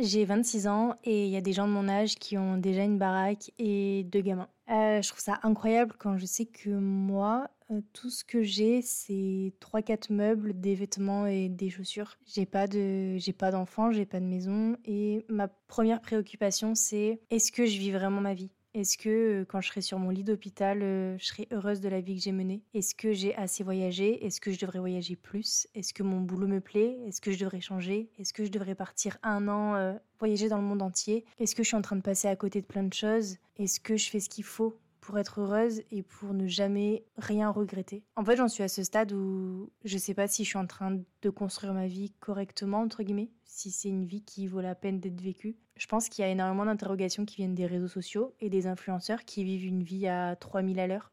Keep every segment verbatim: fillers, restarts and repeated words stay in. J'ai vingt-six ans et il y a des gens de mon âge qui ont déjà une baraque et deux gamins. Euh, je trouve ça incroyable quand je sais que moi, euh, tout ce que j'ai, c'est trois quatre meubles, des vêtements et des chaussures. J'ai pas de, j'ai pas d'enfants, j'ai pas de maison et ma première préoccupation, c'est est-ce que je vis vraiment ma vie ? Est-ce que euh, quand je serai sur mon lit d'hôpital, euh, je serai heureuse de la vie que j'ai menée ? Est-ce que j'ai assez voyagé ? Est-ce que je devrais voyager plus ? Est-ce que mon boulot me plaît ? Est-ce que je devrais changer ? Est-ce que je devrais partir un an, euh, voyager dans le monde entier ? Est-ce que je suis en train de passer à côté de plein de choses ? Est-ce que je fais ce qu'il faut pour être heureuse et pour ne jamais rien regretter ? En fait, j'en suis à ce stade où je sais pas si je suis en train de construire ma vie correctement, entre guillemets, si c'est une vie qui vaut la peine d'être vécue. Je pense qu'il y a énormément d'interrogations qui viennent des réseaux sociaux et des influenceurs qui vivent une vie à trois mille à l'heure.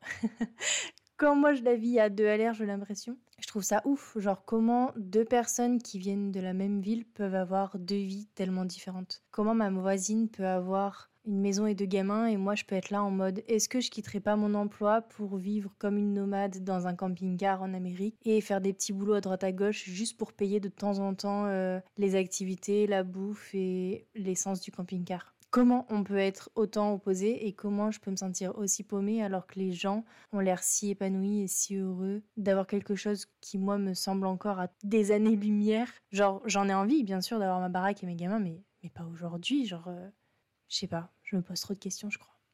Quand moi je la vis à deux à l'heure, j'ai l'impression. Je trouve ça ouf, genre comment deux personnes qui viennent de la même ville peuvent avoir deux vies tellement différentes. Comment ma voisine peut avoir une maison et deux gamins et moi je peux être là en mode est-ce que je quitterai pas mon emploi pour vivre comme une nomade dans un camping-car en Amérique et faire des petits boulots à droite à gauche juste pour payer de temps en temps euh, les activités, la bouffe et l'essence du camping-car. Comment on peut être autant opposé et comment je peux me sentir aussi paumée alors que les gens ont l'air si épanouis et si heureux d'avoir quelque chose qui, moi, me semble encore à des années-lumière. Genre, j'en ai envie, bien sûr, d'avoir ma baraque et mes gamins, mais, mais pas aujourd'hui, genre... Euh, je sais pas, je me pose trop de questions, je crois.